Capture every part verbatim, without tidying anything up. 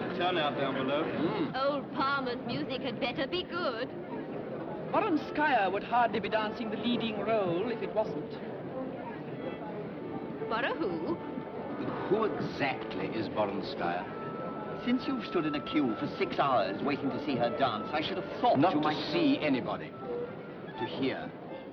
Quite a turnout down below. Mm. Old Palmer's music had better be good. Voronskaya would hardly be dancing the leading role if it wasn't. For a who? Who exactly is Voronskaya? Since you've stood in a queue for six hours waiting to see her dance, I should have thought Not you might see anybody. To hear.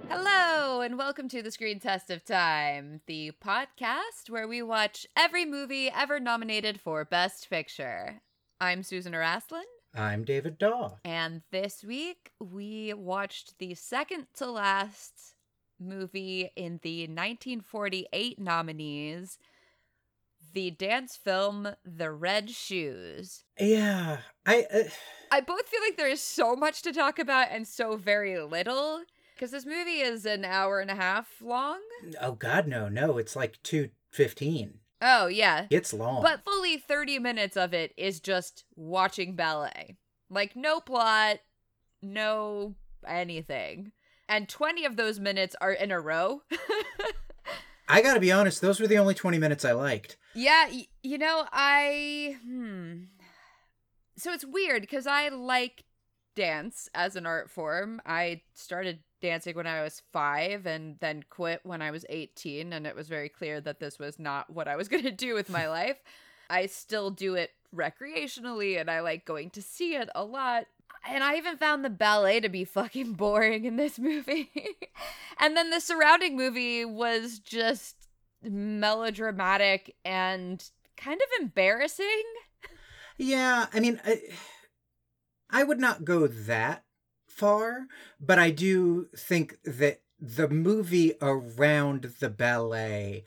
Hello, and welcome to the Screen Test of Time, the podcast where we watch every movie ever nominated for Best Picture. I'm Susan Eraslan. I'm David Daw. And this week, we watched the second to last movie in the nineteen forty-eight nominees, the dance film The Red Shoes. Yeah. I uh... I both feel like there is so much to talk about and so very little, because this movie is an hour and a half long. Oh, God, no, no. It's like two fifteen. Oh, yeah. It's long. But fully thirty minutes of it is just watching ballet. Like, no plot, no anything. And twenty of those minutes are in a row. I gotta be honest, those were the only twenty minutes I liked. Yeah, y- you know, I... Hmm. So it's weird, because I like dance as an art form. I started dancing when I was five and then quit when I was eighteen, and it was very clear that this was not what I was going to do with my life. I still do it recreationally, and I like going to see it a lot. And I even found the ballet to be fucking boring in this movie. And then the surrounding movie was just melodramatic and kind of embarrassing. Yeah, I mean, I, I would not go that far, but I do think that the movie around the ballet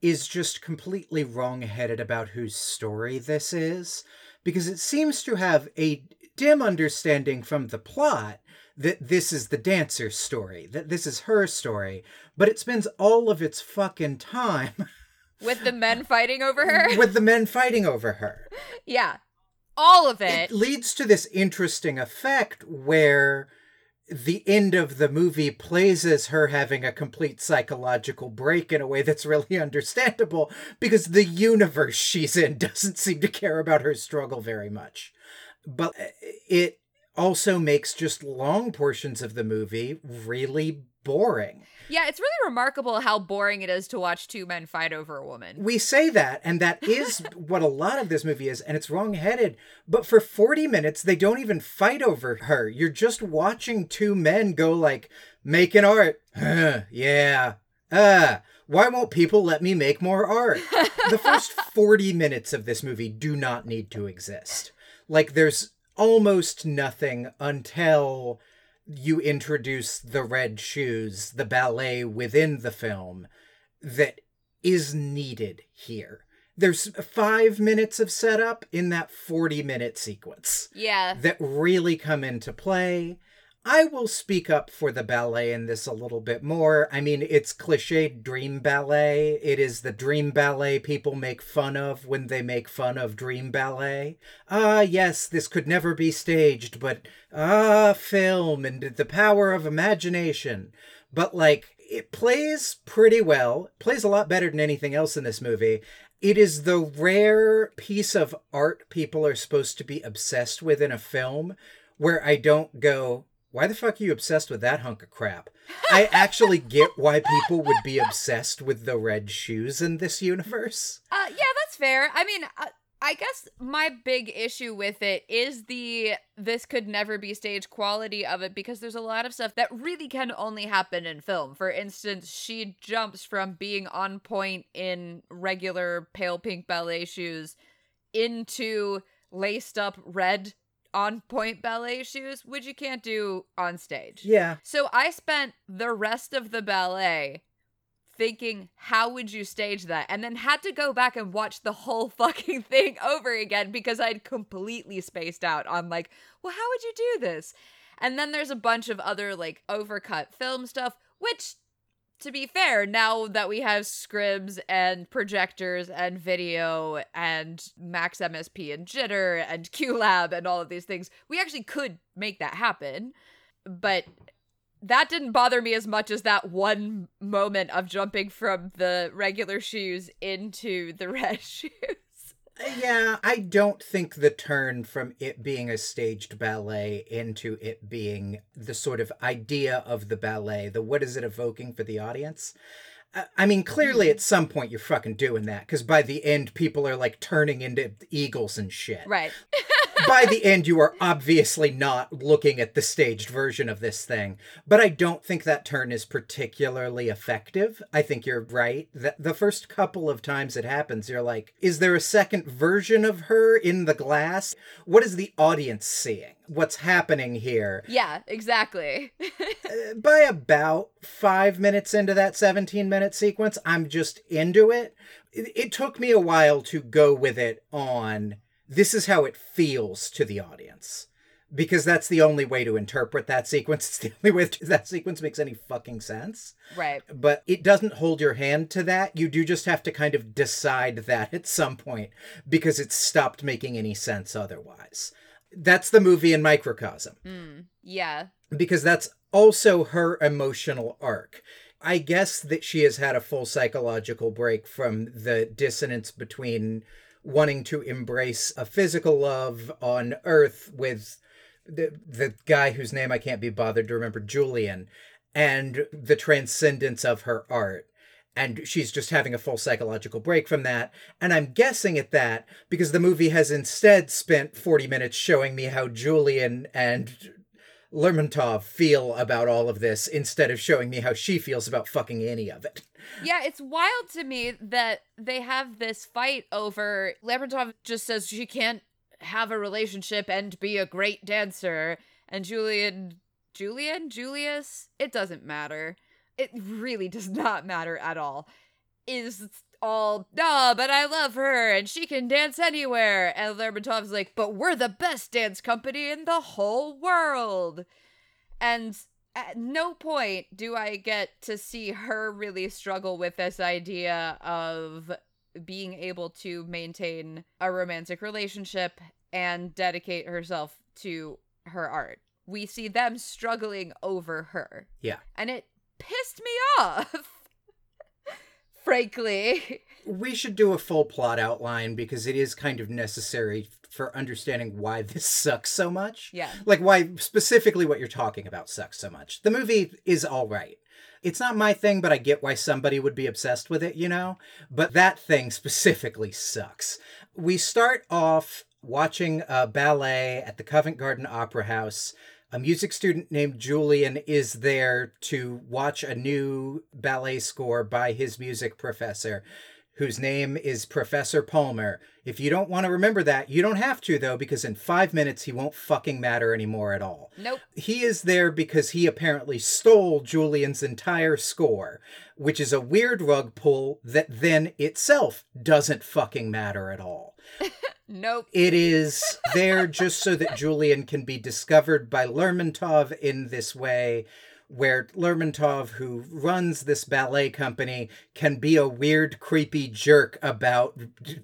is just completely wrong-headed about whose story this is, because it seems to have a dim understanding from the plot that this is the dancer's story, that this is her story, but it spends all of its fucking time with the men fighting over her with the men fighting over her yeah, all of it. It leads to this interesting effect where the end of the movie plays as her having a complete psychological break in a way that's really understandable, because the universe she's in doesn't seem to care about her struggle very much. But it also makes just long portions of the movie really boring. Yeah, it's really remarkable how boring it is to watch two men fight over a woman. We say that, and that is what a lot of this movie is, and it's wrong-headed. But for forty minutes, they don't even fight over her. You're just watching two men go like, making art. Huh, yeah. Uh, why won't people let me make more art? The first forty minutes of this movie do not need to exist. Like, there's almost nothing until you introduce the Red Shoes, the ballet within the film, that is needed here. There's five minutes of setup in that forty-minute sequence. Yeah. That really come into play. I will speak up for the ballet in this a little bit more. I mean, it's cliched dream ballet. It is the dream ballet people make fun of when they make fun of dream ballet. Ah, yes, this could never be staged, but ah, film and the power of imagination. But, like, it plays pretty well. It plays a lot better than anything else in this movie. It is the rare piece of art people are supposed to be obsessed with in a film where I don't go, why the fuck are you obsessed with that hunk of crap? I actually get why people would be obsessed with the Red Shoes in this universe. Uh, yeah, that's fair. I mean, uh, I guess my big issue with it is the this could never be staged quality of it, because there's a lot of stuff that really can only happen in film. For instance, she jumps from being on point in regular pale pink ballet shoes into laced up red on-point ballet shoes, which you can't do on stage. Yeah. So I spent the rest of the ballet thinking, how would you stage that? And then had to go back and watch the whole fucking thing over again, because I'd completely spaced out on, like, well, how would you do this? And then there's a bunch of other, like, overcut film stuff, which, to be fair, now that we have scribs and projectors and video and Max M S P and Jitter and QLab and all of these things, we actually could make that happen. But that didn't bother me as much as that one moment of jumping from the regular shoes into the red shoes. yeah, I don't think the turn from it being a staged ballet into it being the sort of idea of the ballet, the what is it evoking for the audience? I mean, clearly at some point you're fucking doing that, because by the end people are like turning into eagles and shit. Right. By the end you are obviously not looking at the staged version of this thing. But I don't think that turn is particularly effective. I think you're right. The, the first couple of times it happens, you're like, is there a second version of her in the glass? What is the audience seeing? What's happening here? Yeah, exactly. uh, by about five minutes into that seventeen minute sequence, I'm just into it. it. It took me a while to go with it on this is how it feels to the audience, because that's the only way to interpret that sequence. It's the only way that sequence makes any fucking sense. Right. But it doesn't hold your hand to that. You do just have to kind of decide that at some point, because it's stopped making any sense otherwise. That's the movie in microcosm. Mm, yeah. Because that's also her emotional arc. I guess that she has had a full psychological break from the dissonance between wanting to embrace a physical love on Earth with the, the guy whose name I can't be bothered to remember, Julian, and the transcendence of her art. And she's just having a full psychological break from that. And I'm guessing at that because the movie has instead spent forty minutes showing me how Julian and Lermontov feel about all of this instead of showing me how she feels about fucking any of it. Yeah, it's wild to me that they have this fight over Lermontov just says she can't have a relationship and be a great dancer. And Julian, Julian, Julius, it doesn't matter. It really does not matter at all. Is all, no, oh, but I love her and she can dance anywhere. And Lermontov's like, but we're the best dance company in the whole world. And at no point do I get to see her really struggle with this idea of being able to maintain a romantic relationship and dedicate herself to her art. We see them struggling over her. Yeah. And it pissed me off, frankly. We should do a full plot outline because it is kind of necessary for understanding why this sucks so much. Yeah. Like why specifically what you're talking about sucks so much. The movie is all right. It's not my thing, but I get why somebody would be obsessed with it, you know? But that thing specifically sucks. We start off watching a ballet at the Covent Garden Opera House. A music student named Julian is there to watch a new ballet score by his music professor, whose name is Professor Palmer. If you don't want to remember that, you don't have to, though, because in five minutes, he won't fucking matter anymore at all. Nope. He is there because he apparently stole Julian's entire score, which is a weird rug pull that then itself doesn't fucking matter at all. Nope. It is there just so that Julian can be discovered by Lermontov in this way, where Lermontov, who runs this ballet company, can be a weird, creepy jerk about d-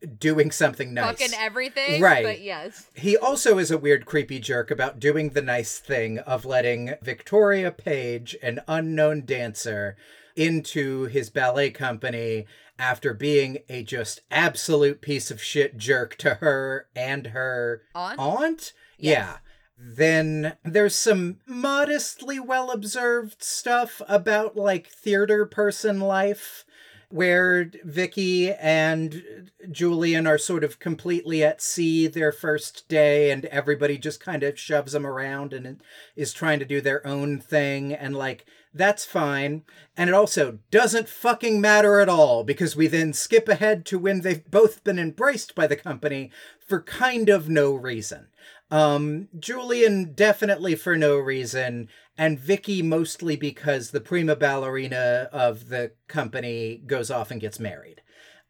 d- doing something nice. Fucking everything, right? But yes. He also is a weird, creepy jerk about doing the nice thing of letting Victoria Page, an unknown dancer, into his ballet company after being a just absolute piece of shit jerk to her and her aunt. aunt? Yes. Yeah. Then there's some modestly well-observed stuff about, like, theater person life, where Vicky and Julian are sort of completely at sea their first day, and everybody just kind of shoves them around and is trying to do their own thing, and, like, that's fine. And it also doesn't fucking matter at all, because we then skip ahead to when they've both been embraced by the company for kind of no reason. Um, Julian definitely for no reason, and Vicky mostly because the prima ballerina of the company goes off and gets married.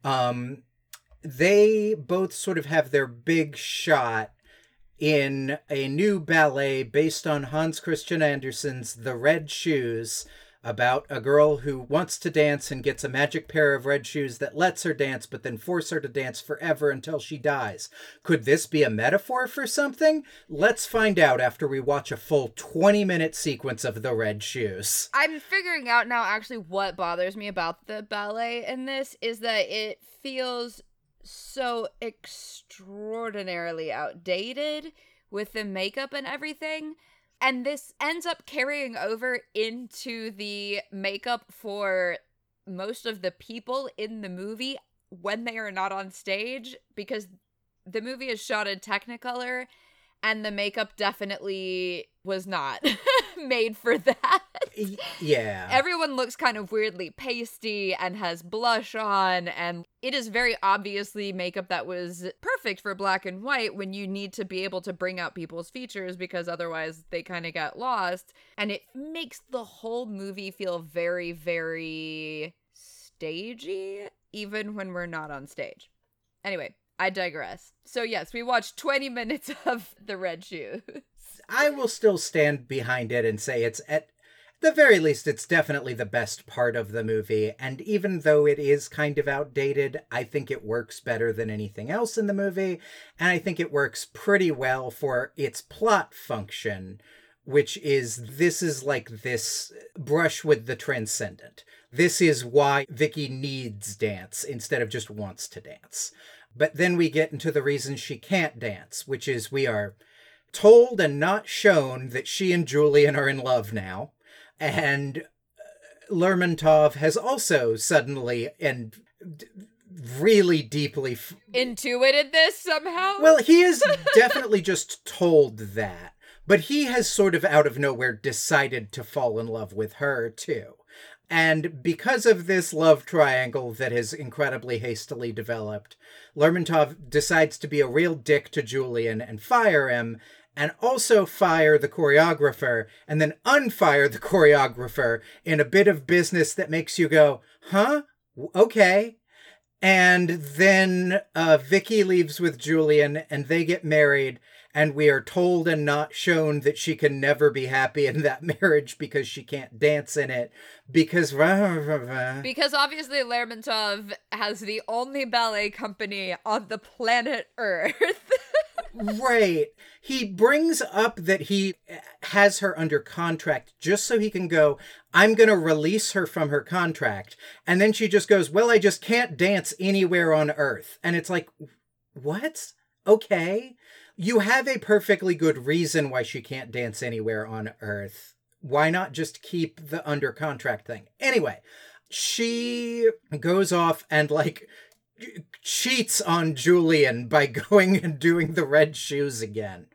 Um, they both sort of have their big shot in a new ballet based on Hans Christian Andersen's The Red Shoes, about a girl who wants to dance and gets a magic pair of red shoes that lets her dance, but then force her to dance forever until she dies. Could this be a metaphor for something? Let's find out after we watch a full twenty minute sequence of The Red Shoes. I'm figuring out now actually what bothers me about the ballet in this is that it feels so extraordinarily outdated with the makeup and everything. And this ends up carrying over into the makeup for most of the people in the movie when they are not on stage, because the movie is shot in Technicolor and the makeup definitely was not made for that. Yeah. Everyone looks kind of weirdly pasty and has blush on, and it is very obviously makeup that was perfect for black and white when you need to be able to bring out people's features because otherwise they kind of got lost. And it makes the whole movie feel very, very stagey, even when we're not on stage. Anyway, I digress. So yes, we watched twenty minutes of The Red Shoes. I will still stand behind it and say it's at the very least, it's definitely the best part of the movie, and even though it is kind of outdated, I think it works better than anything else in the movie, and I think it works pretty well for its plot function, which is this is like this brush with the transcendent. This is why Vicky needs dance instead of just wants to dance. But then we get into the reason she can't dance, which is we are told and not shown that she and Julian are in love now. And Lermontov has also suddenly and d- really deeply... F- Intuited this somehow? Well, he is definitely just told that. But he has sort of out of nowhere decided to fall in love with her, too. And because of this love triangle that has incredibly hastily developed, Lermontov decides to be a real dick to Julian and fire him, and also fire the choreographer, and then unfire the choreographer in a bit of business that makes you go, huh? Okay. And then uh, Vicky leaves with Julian, and they get married, and we are told and not shown that she can never be happy in that marriage because she can't dance in it, because... Because obviously Lermontov has the only ballet company on the planet Earth. Right. He brings up that he has her under contract just so he can go, I'm going to release her from her contract. And then she just goes, well, I just can't dance anywhere on Earth. And it's like, what? Okay. You have a perfectly good reason why she can't dance anywhere on Earth. Why not just keep the under contract thing? Anyway, she goes off and like... cheats on Julian by going and doing The Red Shoes again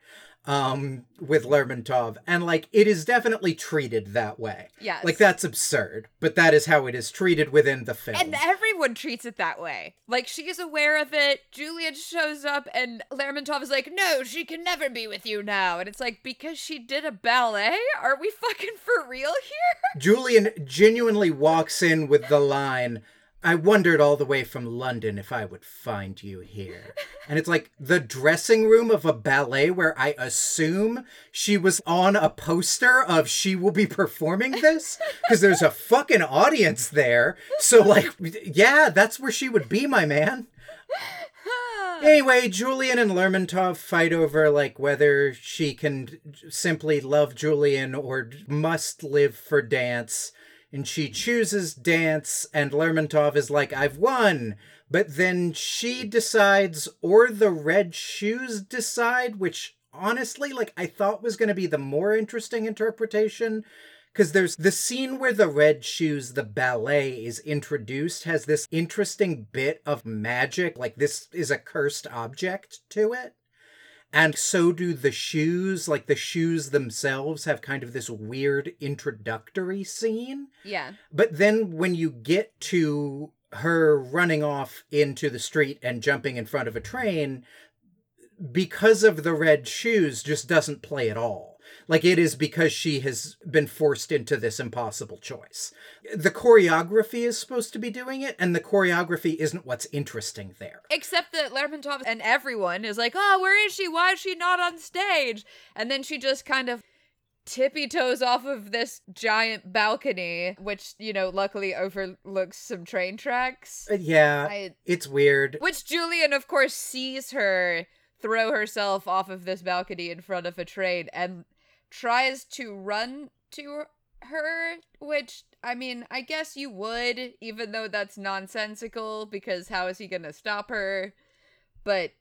um, with Lermontov. And, like, it is definitely treated that way. Yes. Like, that's absurd, but that is how it is treated within the film. And everyone treats it that way. Like, she's aware of it, Julian shows up, and Lermontov is like, no, she can never be with you now. And it's like, because she did a ballet? Are we fucking for real here? Julian genuinely walks in with the line... I wondered all the way from London if I would find you here. And it's like the dressing room of a ballet where I assume she was on a poster of she will be performing this because there's a fucking audience there. So like, yeah, that's where she would be, my man. Anyway, Julian and Lermontov fight over, like, whether she can simply love Julian or must live for dance. And she chooses dance, and Lermontov is like, I've won. But then she decides, or the Red Shoes decide, which honestly, like, I thought was going to be the more interesting interpretation. Because there's the scene where the Red Shoes, the ballet, is introduced, has this interesting bit of magic. Like, this is a cursed object to it. And so do the shoes, like the shoes themselves have kind of this weird introductory scene. Yeah. But then when you get to her running off into the street and jumping in front of a train, because of the Red Shoes just doesn't play at all. Like, it is because she has been forced into this impossible choice. The choreography is supposed to be doing it, and the choreography isn't what's interesting there. Except that Lermontov and everyone is like, oh, where is she? Why is she not on stage? And then she just kind of tippy-toes off of this giant balcony, which, you know, luckily overlooks some train tracks. Uh, yeah, I, it's weird. Which Julian, of course, sees her throw herself off of this balcony in front of a train and tries to run to her, which, I mean, I guess you would, even though that's nonsensical, because how is he gonna stop her? But,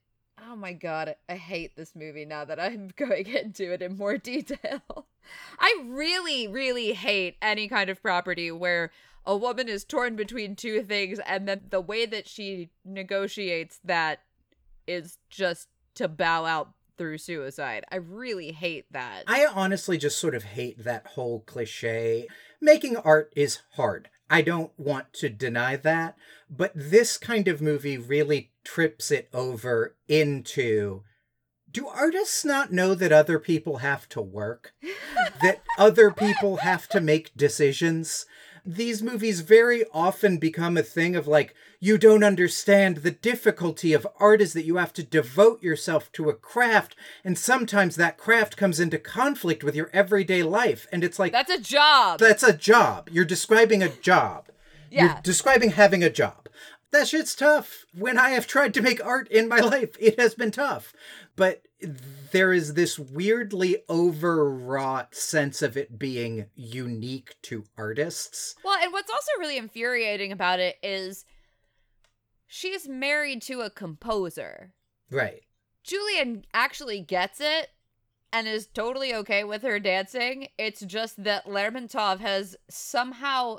oh my god, I hate this movie now that I'm going into it in more detail. I really, really hate any kind of property where a woman is torn between two things, and then the way that she negotiates that is just to bow out through suicide. I really hate that. I honestly just sort of hate that whole cliche. Making art is hard. I don't want to deny that, but this kind of movie really trips it over into, do artists not know that other people have to work? That other people have to make decisions? These movies very often become a thing of like, you don't understand the difficulty of art is that you have to devote yourself to a craft. And sometimes that craft comes into conflict with your everyday life. And it's like, that's a job. That's a job. You're describing a job. Yeah. You're describing having a job. That shit's tough. When I have tried to make art in my life, it has been tough. But there is this weirdly overwrought sense of it being unique to artists. Well, and what's also really infuriating about it is she's married to a composer. Right. Julian actually gets it and is totally okay with her dancing. It's just that Lermontov has somehow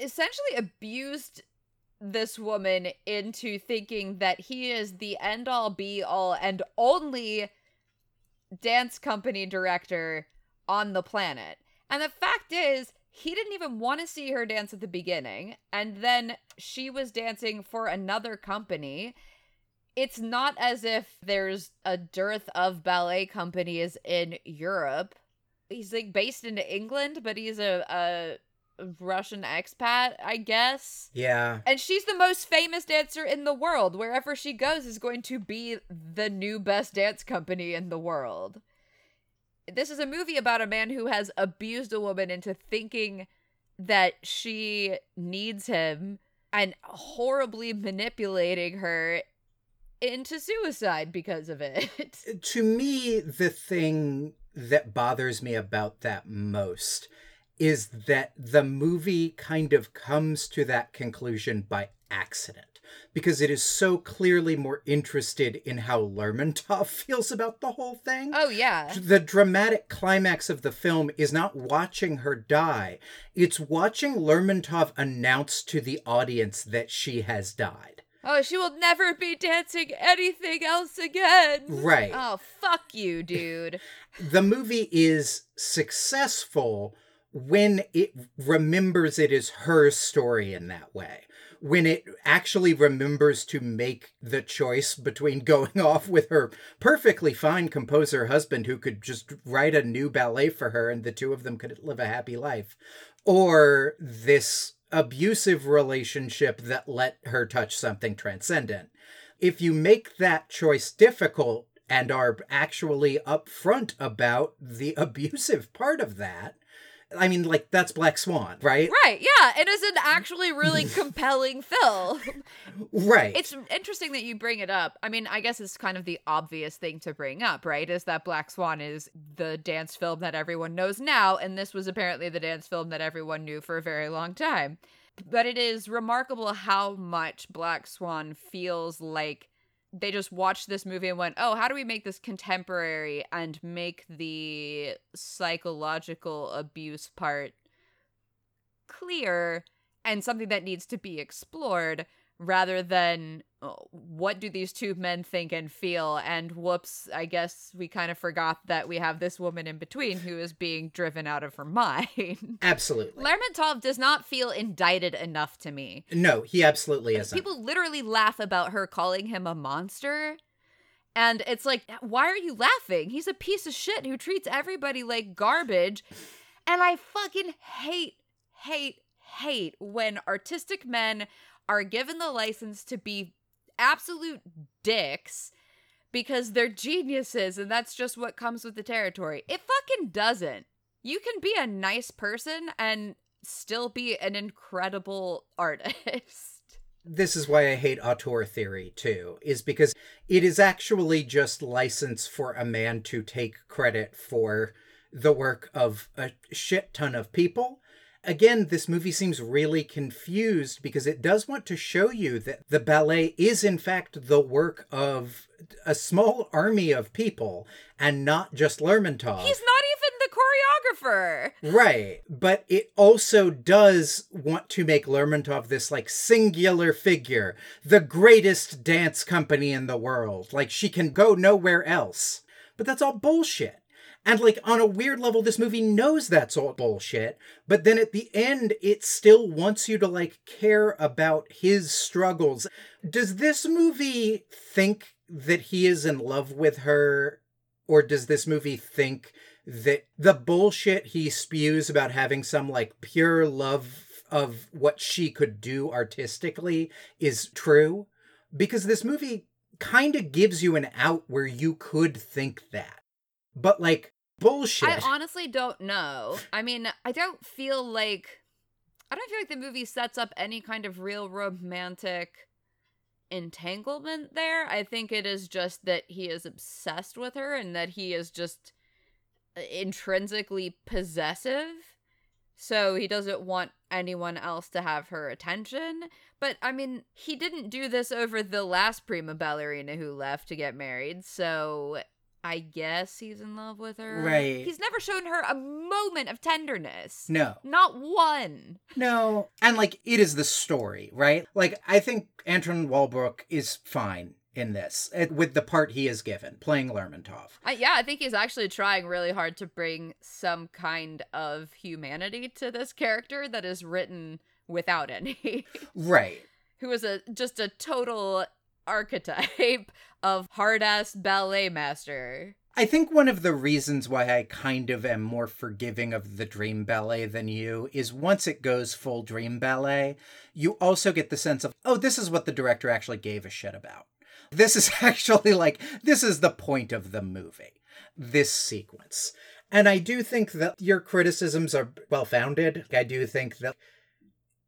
essentially abused this woman into thinking that he is the end-all, be-all, and only dance company director on the planet. And the fact is, he didn't even want to see her dance at the beginning, and then she was dancing for another company. It's not as if there's a dearth of ballet companies in Europe. He's, like, based in England, but he's a... a Russian expat, I guess. Yeah. And she's the most famous dancer in the world. Wherever she goes is going to be the new best dance company in the world. This is a movie about a man who has abused a woman into thinking that she needs him and horribly manipulating her into suicide because of it. To me, the thing that bothers me about that most is that the movie kind of comes to that conclusion by accident, because it is so clearly more interested in how Lermontov feels about the whole thing. Oh, yeah. The dramatic climax of the film is not watching her die. It's watching Lermontov announce to the audience that she has died. Oh, she will never be dancing anything else again. Right. Oh, fuck you, dude. The movie is successful when it remembers it is her story in that way, when it actually remembers to make the choice between going off with her perfectly fine composer husband who could just write a new ballet for her and the two of them could live a happy life, or this abusive relationship that let her touch something transcendent. If you make that choice difficult and are actually upfront about the abusive part of that, I mean, like, that's Black Swan, right? Right, yeah. It is an actually really compelling film. Right. It's interesting that you bring it up. I mean, I guess it's kind of the obvious thing to bring up, right? Is that Black Swan is the dance film that everyone knows now, and this was apparently the dance film that everyone knew for a very long time. But it is remarkable how much Black Swan feels like they just watched this movie and went, oh, how do we make this contemporary and make the psychological abuse part clear and something that needs to be explored, rather than, oh, what do these two men think and feel? And whoops, I guess we kind of forgot that we have this woman in between who is being driven out of her mind. Absolutely. Lermontov does not feel indicted enough to me. No, he absolutely isn't. People literally laugh about her calling him a monster. And it's like, why are you laughing? He's a piece of shit who treats everybody like garbage. And I fucking hate, hate, hate when artistic men are given the license to be absolute dicks because they're geniuses and that's just what comes with the territory. It fucking doesn't. You can be a nice person and still be an incredible artist. This is why I hate auteur theory too, is because it is actually just license for a man to take credit for the work of a shit ton of people. Again, this movie seems really confused because it does want to show you that the ballet is, in fact, the work of a small army of people and not just Lermontov. He's not even the choreographer. Right. But it also does want to make Lermontov this, like, singular figure, the greatest dance company in the world. Like, she can go nowhere else. But that's all bullshit. And, like, on a weird level, this movie knows that's all bullshit, but then at the end, it still wants you to, like, care about his struggles. Does this movie think that he is in love with her, or does this movie think that the bullshit he spews about having some, like, pure love of what she could do artistically is true? Because this movie kind of gives you an out where you could think that. But, like, bullshit. I honestly don't know. I mean, I don't feel like... I don't feel like the movie sets up any kind of real romantic entanglement there. I think it is just that he is obsessed with her and that he is just intrinsically possessive. So he doesn't want anyone else to have her attention. But, I mean, he didn't do this over the last prima ballerina who left to get married, so... I guess he's in love with her. Right. He's never shown her a moment of tenderness. No. Not one. No. And, like, it is the story, right? Like, I think Anton Walbrook is fine in this, with the part he is given, playing Lermontov. Uh, yeah, I think he's actually trying really hard to bring some kind of humanity to this character that is written without any. Right. Who is a just a total... archetype of hard-ass ballet master. I think one of the reasons why I kind of am more forgiving of the dream ballet than you is once it goes full dream ballet, you also get the sense of, oh, this is what the director actually gave a shit about. This is actually, like, this is the point of the movie, this sequence. And I do think that your criticisms are well-founded. I do think that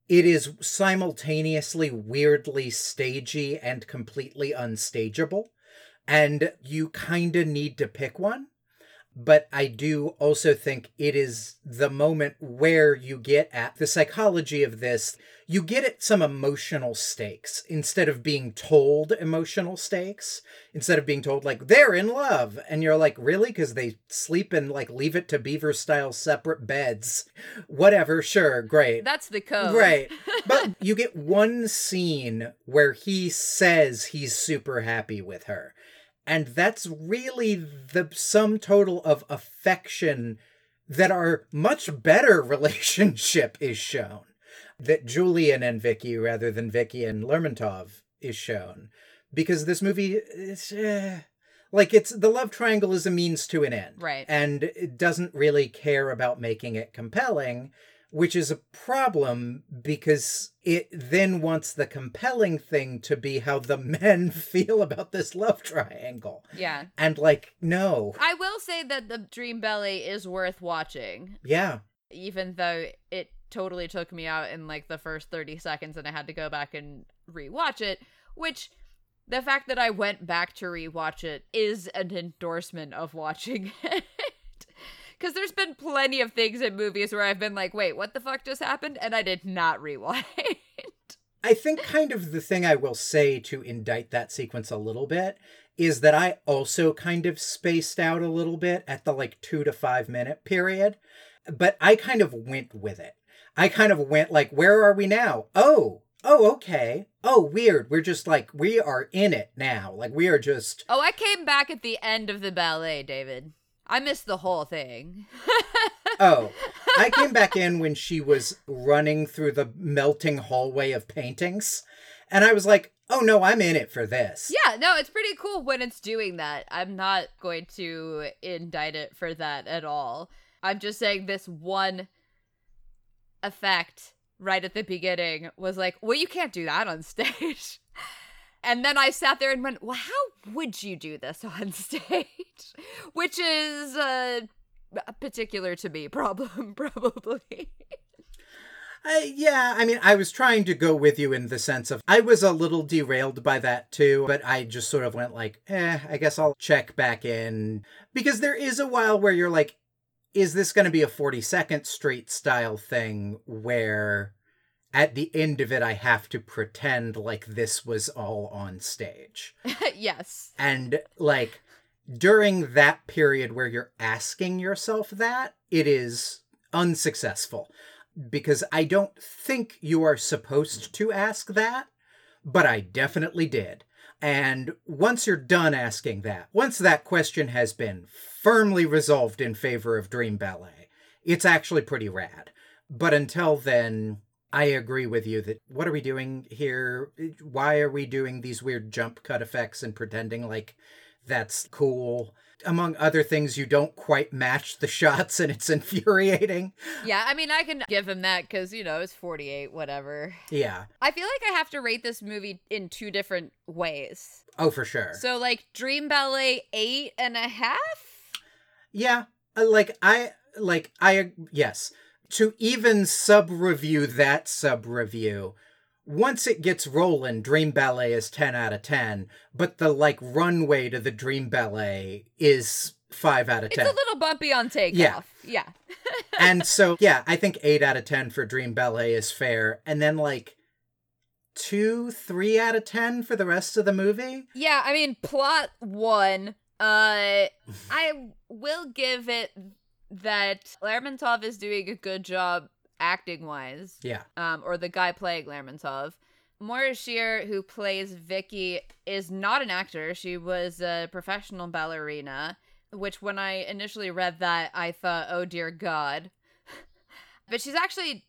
it is simultaneously weirdly stagey and completely unstageable, and you kind of need to pick one. But I do also think it is the moment where you get at the psychology of this. You get at some emotional stakes instead of being told emotional stakes, instead of being told, like, they're in love. And you're like, really? Because they sleep in, like, Leave It to Beaver style separate beds. Whatever. Sure. Great. That's the code. Right. But you get one scene where he says he's super happy with her. And that's really the sum total of affection that our much better relationship is shown. That Julian and Vicky, rather than Vicky and Lermontov, is shown. Because this movie, it's, uh, like, it's the love triangle is a means to an end. Right. And it doesn't really care about making it compelling, which is a problem because it then wants the compelling thing to be how the men feel about this love triangle. Yeah. And, like, no. I will say that the dream ballet is worth watching. Yeah. Even though it totally took me out in, like, the first thirty seconds and I had to go back and rewatch it, which... the fact that I went back to rewatch it is an endorsement of watching it. Because there's been plenty of things in movies where I've been like, wait, what the fuck just happened? And I did not rewind. I think kind of the thing I will say to indict that sequence a little bit is that I also kind of spaced out a little bit at the, like, two to five minute period. But I kind of went with it. I kind of went like, where are we now? Oh, oh, okay. Oh, weird. We're just like, we are in it now. Like, we are just... Oh, I came back at the end of the ballet, David. I missed the whole thing. Oh, I came back in when she was running through the melting hallway of paintings. And I was like, oh, no, I'm in it for this. Yeah, no, it's pretty cool when it's doing that. I'm not going to indict it for that at all. I'm just saying this one effect right at the beginning was like, well, you can't do that on stage. And then I sat there and went, well, how would you do this on stage? Which is uh, a particular to me problem, probably. Uh, yeah, I mean, I was trying to go with you in the sense of I was a little derailed by that, too. But I just sort of went like, eh, I guess I'll check back in. Because there is a while where you're like, is this going to be a forty-second Street style thing where at the end of it, I have to pretend like this was all on stage? Yes. And like during that period where you're asking yourself that, it is unsuccessful, because I don't think you are supposed to ask that, but I definitely did. And once you're done asking that, once that question has been firmly resolved in favor of Dream Ballet, it's actually pretty rad. But until then, I agree with you that what are we doing here? Why are we doing these weird jump cut effects and pretending like that's cool? Among other things, you don't quite match the shots, and it's infuriating. Yeah, I mean, I can give him that because, you know, it's forty-eight, whatever. Yeah. I feel like I have to rate this movie in two different ways. Oh, for sure. So, like, Dream Ballet, eight and a half? Yeah. Like, I, like, I, yes. To even sub-review that sub-review, once it gets rolling, Dream Ballet is ten out of ten, but the, like, runway to the Dream Ballet is five out of ten. It's a little bumpy on takeoff. Yeah. Yeah. And so, yeah, I think eight out of ten for Dream Ballet is fair. And then, like, two, three out of ten for the rest of the movie? Yeah, I mean, plot one, uh, I will give it that Lermontov is doing a good job acting-wise. Yeah. Um, or the guy playing Lermontov. Moira Shearer, who plays Vicky, is not an actor. She was a professional ballerina, which when I initially read that, I thought, oh, dear God. But she's actually,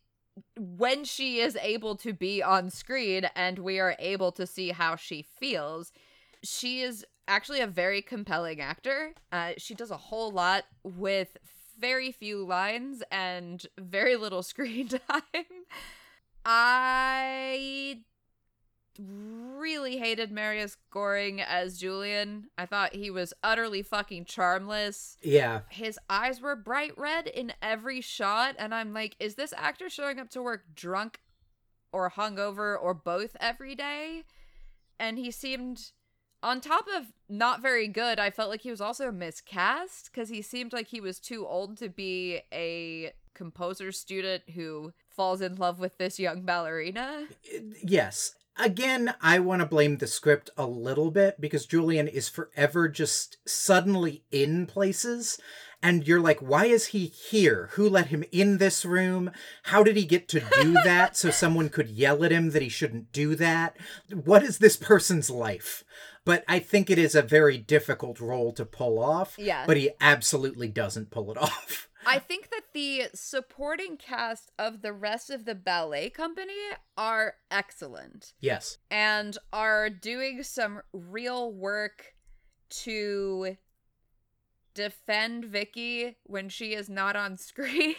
when she is able to be on screen and we are able to see how she feels, she is actually a very compelling actor. Uh, she does a whole lot with very few lines and very little screen time. I really hated Marius Goring as Julian. I thought he was utterly fucking charmless. Yeah. His eyes were bright red in every shot, and I'm like, is this actor showing up to work drunk or hungover or both every day? And he seemed, on top of not very good, I felt like he was also miscast because he seemed like he was too old to be a composer student who falls in love with this young ballerina. Yes. Again, I want to blame the script a little bit because Julian is forever just suddenly in places. And you're like, why is he here? Who let him in this room? How did he get to do that? So someone could yell at him that he shouldn't do that. What is this person's life? But I think it is a very difficult role to pull off. Yeah. But he absolutely doesn't pull it off. I think that the supporting cast of the rest of the ballet company are excellent. Yes. And are doing some real work to defend Vicky when she is not on screen,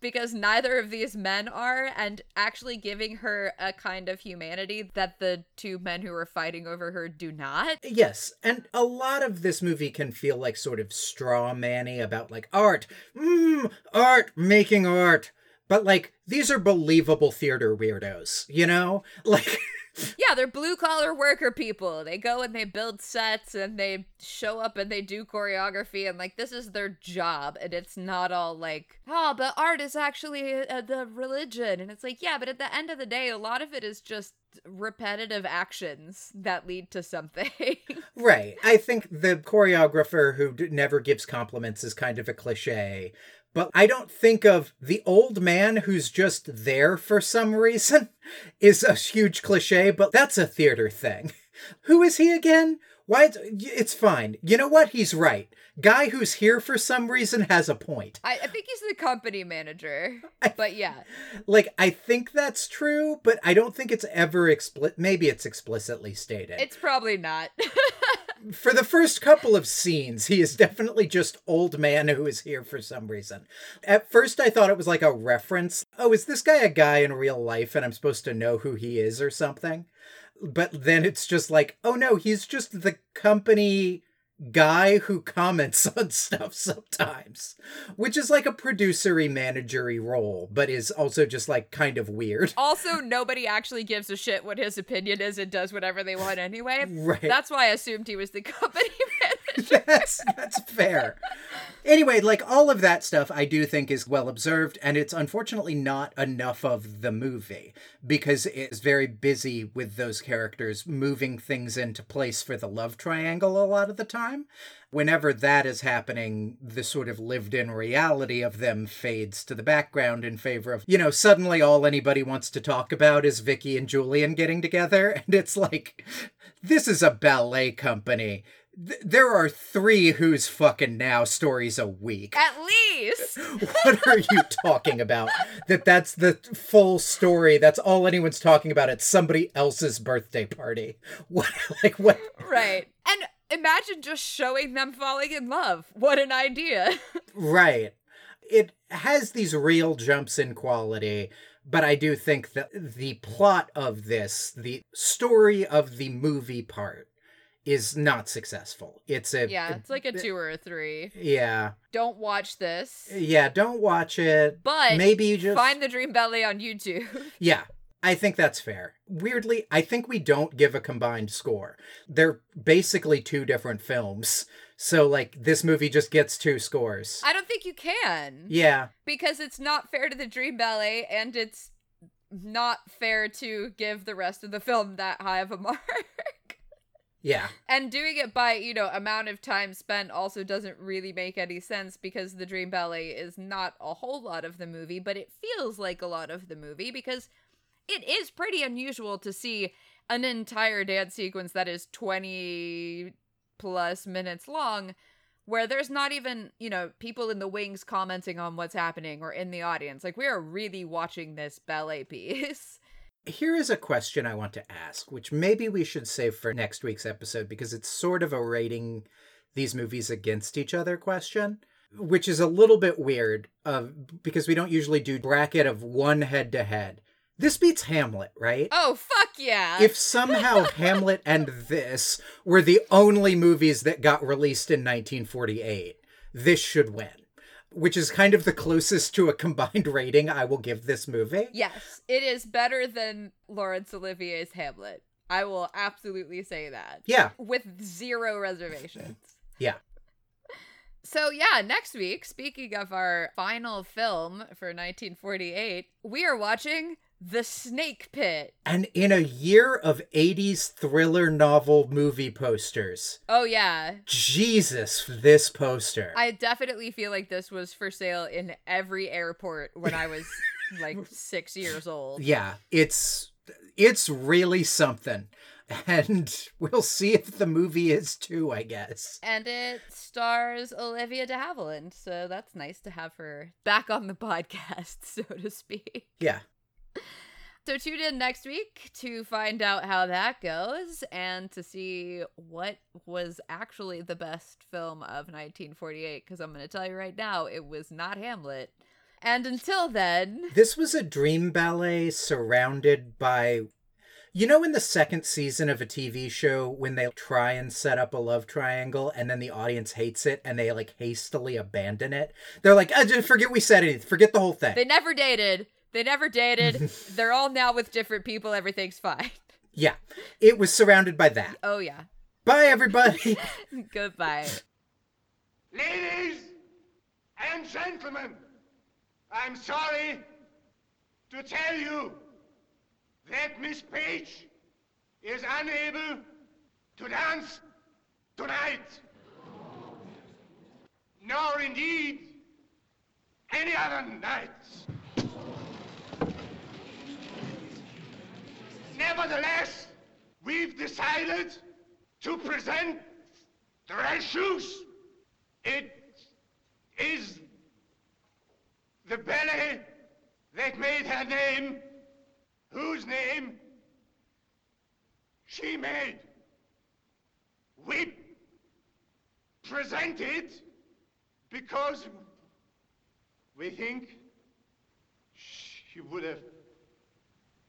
because neither of these men are, and actually giving her a kind of humanity that the two men who are fighting over her do not. Yes, and a lot of this movie can feel like sort of straw manny about like art, mmm, art, making art. But like, these are believable theater weirdos, you know? Like... Yeah, they're blue-collar worker people. They go and they build sets and they show up and they do choreography and, like, this is their job. And it's not all like, oh, but art is actually uh, the religion. And it's like, yeah, but at the end of the day, a lot of it is just repetitive actions that lead to something. Right. I think the choreographer who d- never gives compliments is kind of a cliche. But I don't think of the old man who's just there for some reason is a huge cliche, but that's a theater thing. Who is he again? Why? It's fine. You know what? He's right. Guy who's here for some reason has a point. I, I think he's the company manager, I, but yeah. Like, I think that's true, but I don't think it's ever explicit. Maybe it's explicitly stated. It's probably not. For the first couple of scenes, he is definitely just old man who is here for some reason. At first, I thought it was like a reference. Oh, is this guy a guy in real life and I'm supposed to know who he is or something? But then it's just like, oh no, he's just the company guy who comments on stuff sometimes, which is like a producery managery role, but is also just like kind of weird. Also, nobody actually gives a shit what his opinion is and does whatever they want anyway. Right. That's why I assumed he was the company manager. Yes, that's fair. Anyway, like all of that stuff I do think is well observed, and it's unfortunately not enough of the movie because it's very busy with those characters moving things into place for the love triangle a lot of the time. Whenever that is happening, the sort of lived-in reality of them fades to the background in favor of, you know, suddenly all anybody wants to talk about is Vicky and Julian getting together. And it's like, this is a ballet company. There are three Who's Fucking Now stories a week. At least. What are you talking about? That that's the full story. That's all anyone's talking about at somebody else's birthday party. What? Like what? Right. And imagine just showing them falling in love. What an idea. Right. It has these real jumps in quality. But I do think that the plot of this, the story of the movie part, is not successful. It's a yeah it's like a two or a three. Yeah don't watch this. Yeah don't watch it. But maybe you just find the Dream Ballet on YouTube. yeah I think that's fair. Weirdly, I think we don't give a combined score. They're basically two different films. So, like, this movie just gets two scores. I don't think you can. Yeah. Because it's not fair to the Dream Ballet, and it's not fair to give the rest of the film that high of a mark. Yeah. And doing it by, you know, amount of time spent also doesn't really make any sense because the Dream Ballet is not a whole lot of the movie, but it feels like a lot of the movie because it is pretty unusual to see an entire dance sequence that is twenty plus minutes long where there's not even, you know, people in the wings commenting on what's happening or in the audience. Like, we are really watching this ballet piece. Here is a question I want to ask, which maybe we should save for next week's episode because it's sort of a rating these movies against each other question, which is a little bit weird uh, because we don't usually do bracket of one head-to-head. This beats Hamlet, right? Oh, fuck yeah. If somehow Hamlet and this were the only movies that got released in nineteen forty-eight, this should win, which is kind of the closest to a combined rating I will give this movie. Yes, it is better than Laurence Olivier's Hamlet. I will absolutely say that. Yeah. With zero reservations. Yeah. So yeah, next week, speaking of our final film for nineteen forty-eight, we are watching The Snake Pit. And in a year of eighties thriller novel movie posters. Oh, yeah. Jesus, this poster. I definitely feel like this was for sale in every airport when I was like six years old. Yeah, it's it's really something. And we'll see if the movie is too, I guess. And it stars Olivia de Havilland, so that's nice to have her back on the podcast, so to speak. Yeah. So tune in next week to find out how that goes and to see what was actually the best film of nineteen forty-eight, because I'm going to tell you right now, it was not Hamlet. And until then... This was a dream ballet surrounded by... You know in the second season of a T V show when they try and set up a love triangle and then the audience hates it and they, like, hastily abandon it? They're like, oh, just forget we said anything. Forget the whole thing. They never dated. They never dated. They're all now with different people. Everything's fine. Yeah. It was surrounded by that. Oh, yeah. Bye, everybody. Goodbye. Ladies and gentlemen, I'm sorry to tell you that Miss Page is unable to dance tonight. Nor indeed any other nights. Nevertheless, we've decided to present The Red Shoes. It is the ballet that made her name, whose name she made. We present it because we think she would have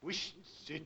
wished it.